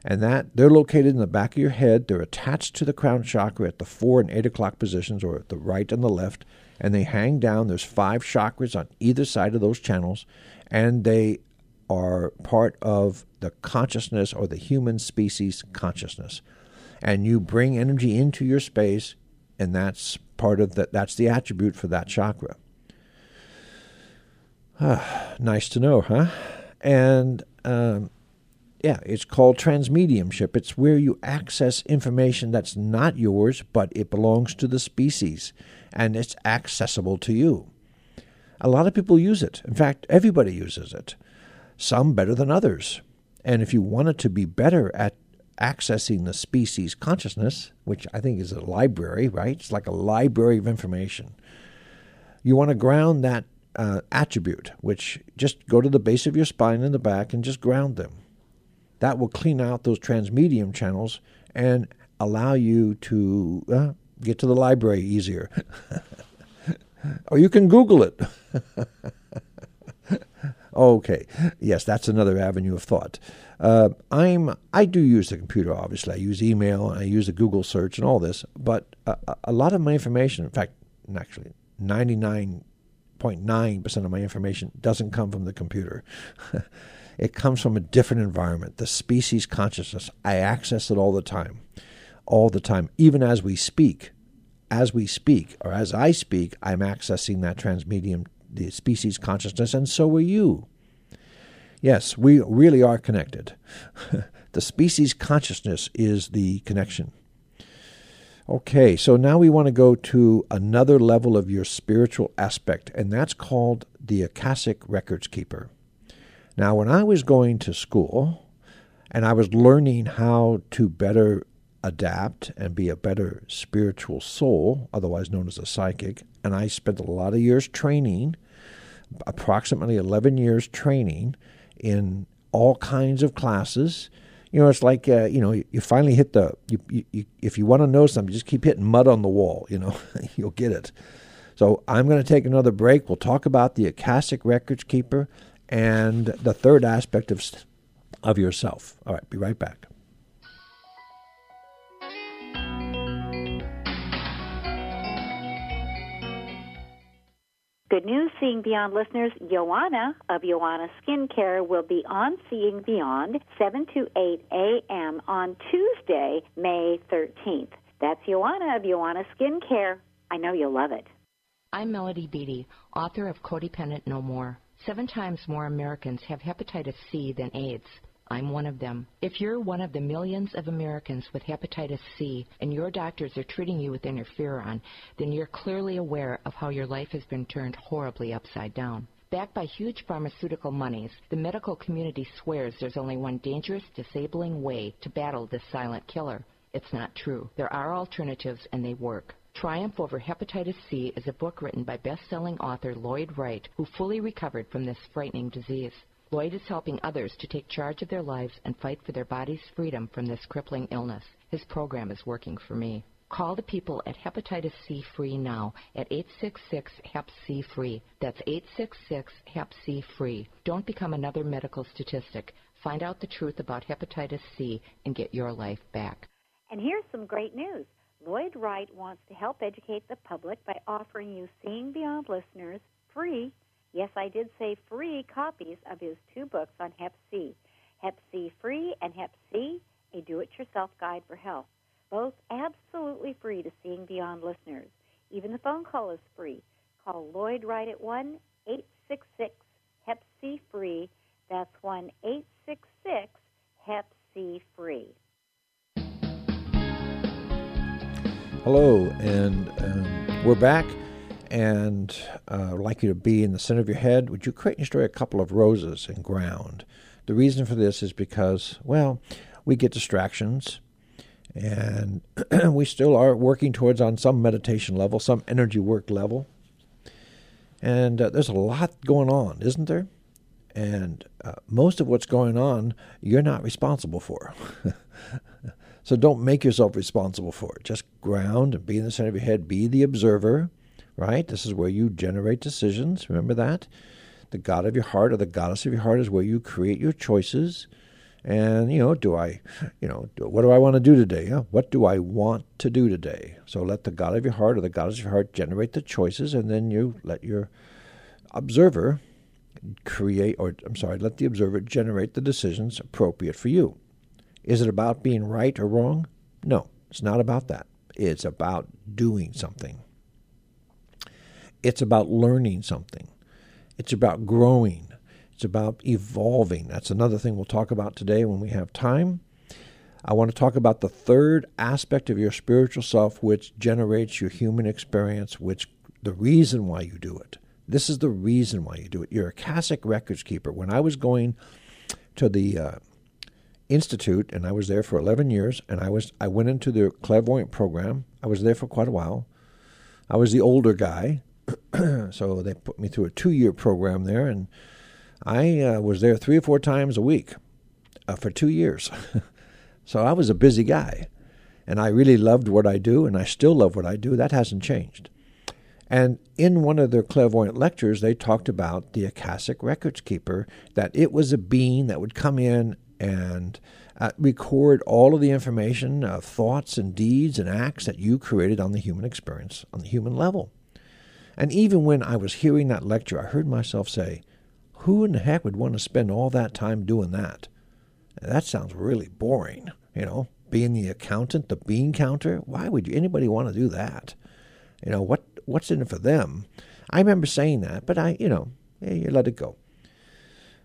And that they're located in the back of your head. They're attached to the crown chakra at the four and eight o'clock positions, or at the right and the left. And they hang down. There's five chakras on either side of those channels. And they are part of the consciousness, or the human species consciousness. And you bring energy into your space, and that's part of that. That's the attribute for that chakra. Ah, nice to know, huh? And, um, yeah, it's called transmediumship. It's where you access information that's not yours, but it belongs to the species, and it's accessible to you. A lot of people use it. In fact, everybody uses it, some better than others. And if you wanted to be better at accessing the species consciousness, which I think is a library, right? It's like a library of information. You want to ground that Uh, attribute, which just go to the base of your spine and the back and just ground them. That will clean out those transmedium channels and allow you to uh, get to the library easier. Or you can Google it. Okay, yes, that's another avenue of thought. Uh, I'm I do use the computer, obviously. I use email, and I use the Google search and all this, but uh, a lot of my information, in fact, actually ninety-nine zero point nine percent of my information doesn't come from the computer. It comes from a different environment, the species consciousness. I access it all the time, all the time, even as we speak. As we speak, or as I speak, I'm accessing that transmedium, the species consciousness, and so are you. Yes, we really are connected. The species consciousness is the connection. Okay, so now we want to go to another level of your spiritual aspect, and that's called the Akashic Records Keeper. Now, when I was going to school, and I was learning how to better adapt and be a better spiritual soul, otherwise known as a psychic, and I spent a lot of years training, approximately eleven years training in all kinds of classes, You know, it's like, uh, you know, you, you finally hit the, you, you, you, if you want to know something, just keep hitting mud on the wall, you know, you'll get it. So I'm going to take another break. We'll talk about the Akashic Records Keeper and the third aspect of of yourself. All right, be right back. Good news, Seeing Beyond listeners. Ioana of Ioana Skincare will be on Seeing Beyond seven to eight a.m. on Tuesday, May thirteenth. That's Ioana of Ioana Skincare. I know you'll love it. I'm Melody Beattie, author of Codependent No More. Seven times more Americans have hepatitis C than AIDS. I'm one of them. If you're one of the millions of Americans with hepatitis C and your doctors are treating you with interferon, then you're clearly aware of how your life has been turned horribly upside down. Backed by huge pharmaceutical monies, the medical community swears there's only one dangerous, disabling way to battle this silent killer. It's not true. There are alternatives, and they work. Triumph Over Hepatitis C is a book written by best-selling author Lloyd Wright, who fully recovered from this frightening disease. Lloyd is helping others to take charge of their lives and fight for their body's freedom from this crippling illness. His program is working for me. Call the people at Hepatitis C Free now at eight six six H E P C F R E E. That's eight six six H E P C F R E E. Don't become another medical statistic. Find out the truth about hepatitis C and get your life back. And here's some great news. Lloyd Wright wants to help educate the public by offering you Seeing Beyond listeners free, yes, I did say free, copies of his two books on Hep C, Hep C Free and Hep C, A Do-It-Yourself Guide for Health, both absolutely free to Seeing Beyond listeners. Even the phone call is free. Call Lloyd Wright at one eight six six H E P C F R E E. That's one eight six six H E P C F R E E. Hello, and um, we're back. And uh, I'd like you to be in the center of your head. Would you create in your story a couple of roses and ground? The reason for this is because, well, we get distractions, and we still are working towards on some meditation level, some energy work level. And uh, there's a lot going on, isn't there? And uh, most of what's going on, you're not responsible for. So don't make yourself responsible for it. Just ground and be in the center of your head. Be the observer. Right? This is where you generate decisions. Remember that? The god of your heart or the goddess of your heart is where you create your choices. And, you know, do I, you know, do, what do I want to do today? Huh? What do I want to do today? So let the god of your heart or the goddess of your heart generate the choices, and then you let your observer create, or I'm sorry, let the observer generate the decisions appropriate for you. Is it about being right or wrong? No, it's not about that. It's about doing something. It's about learning something. It's about growing. It's about evolving. That's another thing we'll talk about today when we have time. I want to talk about the third aspect of your spiritual self, which generates your human experience, which the reason why you do it. This is the reason why you do it. You're a Akashic Records Keeper. When I was going to the uh, Institute, and I was there for eleven years, and I was I went into the clairvoyant program. I was there for quite a while. I was the older guy. So they put me through a two-year program there, and I uh, was there three or four times a week uh, for two years. So I was a busy guy, and I really loved what I do, and I still love what I do. That hasn't changed. And in one of their clairvoyant lectures, they talked about the Akashic Records Keeper, that it was a being that would come in and uh, record all of the information, uh, thoughts and deeds and acts that you created on the human experience, on the human level. And even when I was hearing that lecture, I heard myself say, who in the heck would want to spend all that time doing that? That sounds really boring, you know, being the accountant, the bean counter. Why would you, anybody want to do that? You know, what what's in it for them? I remember saying that, but I, you know, you let it go.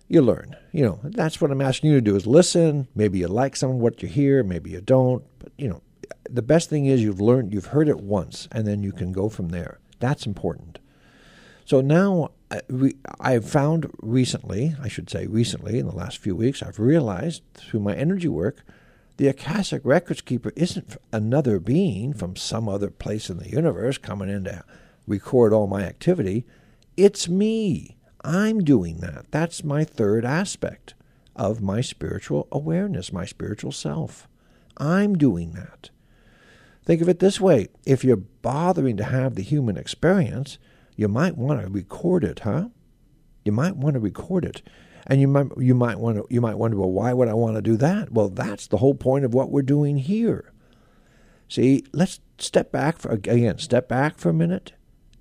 You learn. You know, that's what I'm asking you to do is listen. Maybe you like some of what you hear, maybe you don't. But, you know, the best thing is you've learned, you've heard it once, and then you can go from there. That's important. So now uh, re- I've found recently, I should say recently, in the last few weeks, I've realized through my energy work, the Akashic Records Keeper isn't another being from some other place in the universe coming in to record all my activity. It's me. I'm doing that. That's my third aspect. of my spiritual awareness, my spiritual self. I'm doing that. Think of it this way. If you're bothering to have the human experience, you might want to record it, huh? You might want to record it. And you might you might want to you might wonder, well, why would I want to do that? Well, that's the whole point of what we're doing here. See, let's step back for again, step back for a minute,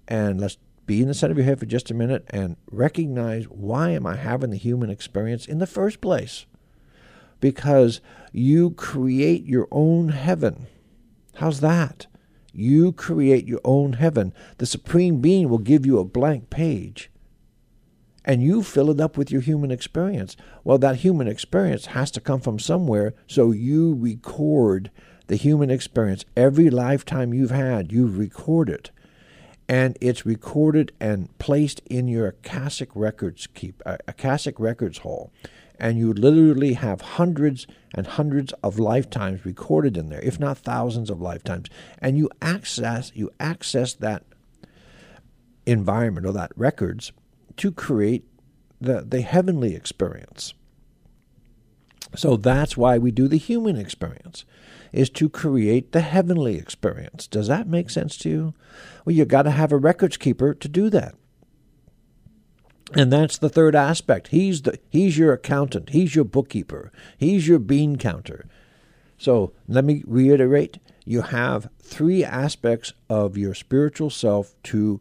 and let's be in the center of your head for just a minute and recognize, why am I having the human experience in the first place? Because you create your own heaven. How's that? You create your own heaven. The Supreme Being will give you a blank page, and you fill it up with your human experience. Well, that human experience has to come from somewhere, so you record the human experience. Every lifetime you've had, you record it. And it's recorded and placed in your Akashic Records keep, uh, Akashic Records Hall. And you literally have hundreds and hundreds of lifetimes recorded in there, if not thousands of lifetimes. And you access you access that environment or that records to create the, the heavenly experience. So that's why we do the human experience, is to create the heavenly experience. Does that make sense to you? Well, you've got to have a records keeper to do that. And that's the third aspect. He's the he's your accountant. He's your bookkeeper. He's your bean counter. So let me reiterate. You have three aspects of your spiritual self to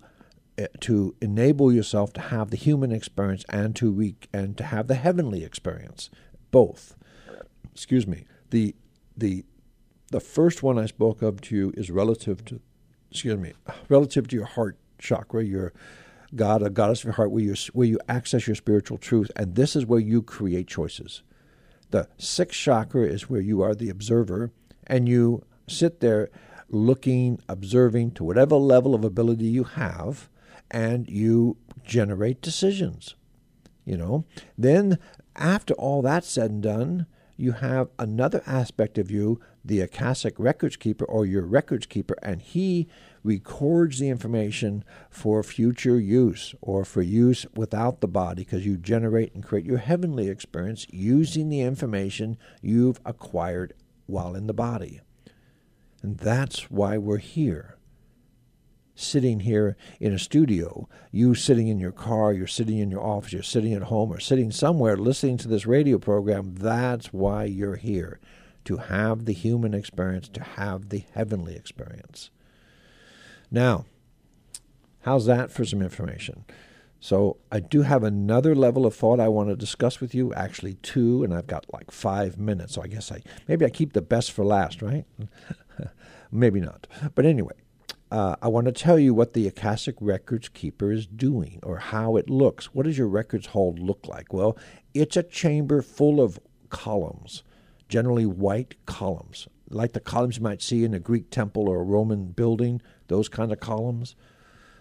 to enable yourself to have the human experience and to re, and to have the heavenly experience. Both. Excuse me. The the the first one I spoke of to you is relative to excuse me, relative to your heart chakra, your God, a goddess of your heart, where you where you access your spiritual truth, and this is where you create choices. The sixth chakra is where you are the observer, and you sit there looking, observing to whatever level of ability you have, and you generate decisions. You know, then after all that's said and done, you have another aspect of you, the Akashic Records Keeper, or your records keeper, and he records the information for future use or for use without the body, because you generate and create your heavenly experience using the information you've acquired while in the body. And that's why we're here. Sitting here in a studio, you sitting in your car, you're sitting in your office, you're sitting at home, or sitting somewhere listening to this radio program, that's why you're here, to have the human experience, to have the heavenly experience. Now, how's that for some information? So I do have another level of thought I want to discuss with you, actually two, and I've got like five minutes, so I guess I maybe I keep the best for last, right? Maybe not. But anyway. Uh, I want to tell you what the Akashic Records Keeper is doing, or how it looks. What does your records hall look like? Well, it's a chamber full of columns, generally white columns, like the columns you might see in a Greek temple or a Roman building, those kind of columns.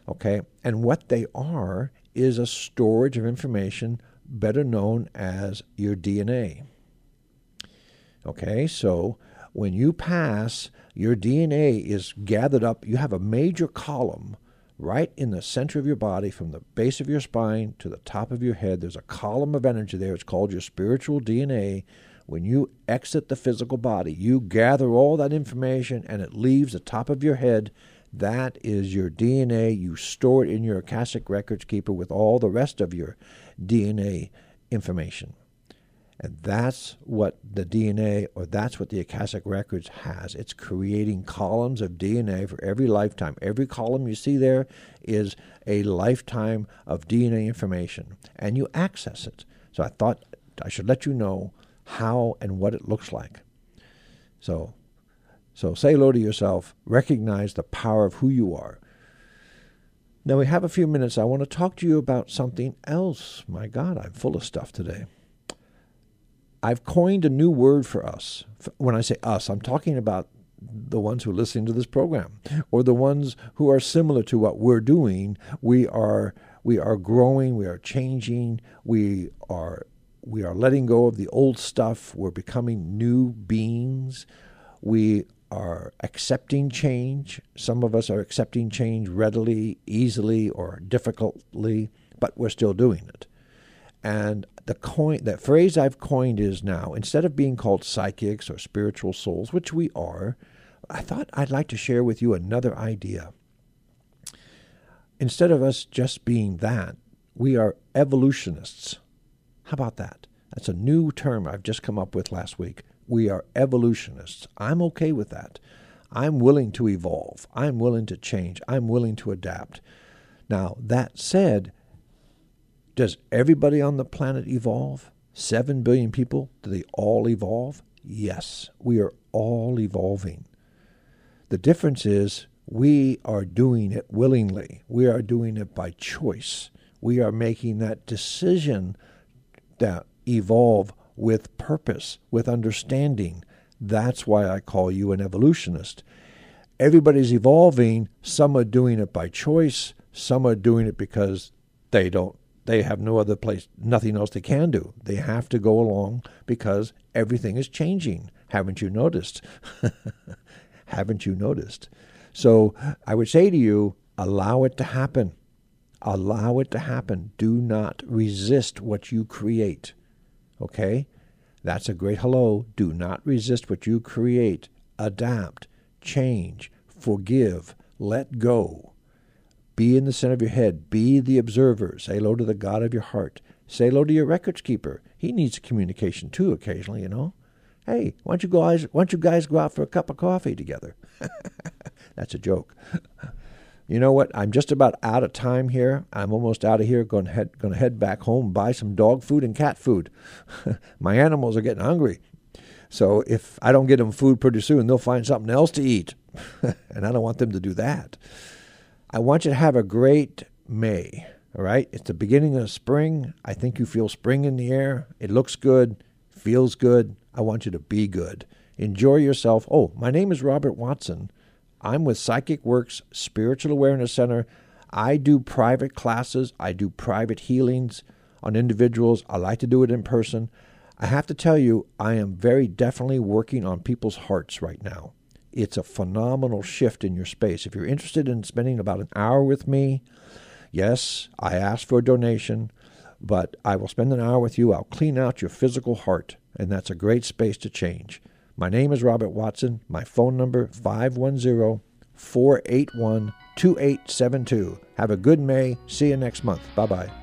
Okay, and what they are is a storage of information better known as your D N A. Okay, so when you pass, your D N A is gathered up. You have a major column right in the center of your body, from the base of your spine to the top of your head. There's a column of energy there. It's called your spiritual D N A. When you exit the physical body, you gather all that information and it leaves the top of your head. That is your D N A. You store it in your Akashic Records Keeper with all the rest of your D N A information. And that's what the D N A, or that's what the Akashic Records has. It's creating columns of D N A for every lifetime. Every column you see there is a lifetime of D N A information, and you access it. So I thought I should let you know how and what it looks like. So, so say hello to yourself. Recognize the power of who you are. Now we have a few minutes. I want to talk to you about something else. My God, I'm full of stuff today. I've coined a new word for us. When I say us, I'm talking about the ones who are listening to this program, or the ones who are similar to what we're doing. We are we are growing, we are changing, we are we are letting go of the old stuff. We're becoming new beings. We are accepting change. Some of us are accepting change readily, easily, or difficultly, but we're still doing it. And the coin, that phrase I've coined is now, instead of being called psychics or spiritual souls, which we are, I thought I'd like to share with you another idea. Instead of us just being that, we are evolutionists. How about that? That's a new term I've just come up with last week. We are evolutionists. I'm okay with that. I'm willing to evolve. I'm willing to change. I'm willing to adapt. Now, that said, does everybody on the planet evolve? Seven billion people, do they all evolve? Yes, we are all evolving. The difference is we are doing it willingly. We are doing it by choice. We are making that decision to evolve with purpose, with understanding. That's why I call you an evolutionist. Everybody's evolving. Some are doing it by choice. Some are doing it because they don't. They have no other place, nothing else they can do. They have to go along because everything is changing. Haven't you noticed? Haven't you noticed? So I would say to you, allow it to happen. Allow it to happen. Do not resist what you create. Okay? That's a great hello. Do not resist what you create. Adapt, change, forgive, let go. Be in the center of your head. Be the observer. Say hello to the God of your heart. Say hello to your records keeper. He needs communication too occasionally, you know. Hey, why don't you guys, why don't you guys go out for a cup of coffee together? That's a joke. You know what? I'm just about out of time here. I'm almost out of here. Going to head, going to head back home, buy some dog food and cat food. My animals are getting hungry. So if I don't get them food pretty soon, they'll find something else to eat. And I don't want them to do that. I want you to have a great May, all right? It's the beginning of spring. I think you feel spring in the air. It looks good, feels good. I want you to be good. Enjoy yourself. Oh, my name is Robert Watson. I'm with Psychic Works Spiritual Awareness Center. I do private classes. I do private healings on individuals. I like to do it in person. I have to tell you, I am very definitely working on people's hearts right now. It's a phenomenal shift in your space. If you're interested in spending about an hour with me, yes, I ask for a donation, but I will spend an hour with you. I'll clean out your physical heart, and that's a great space to change. My name is Robert Watson. My phone number, five one zero, four eight one, two eight seven two. Have a good May. See you next month. Bye-bye.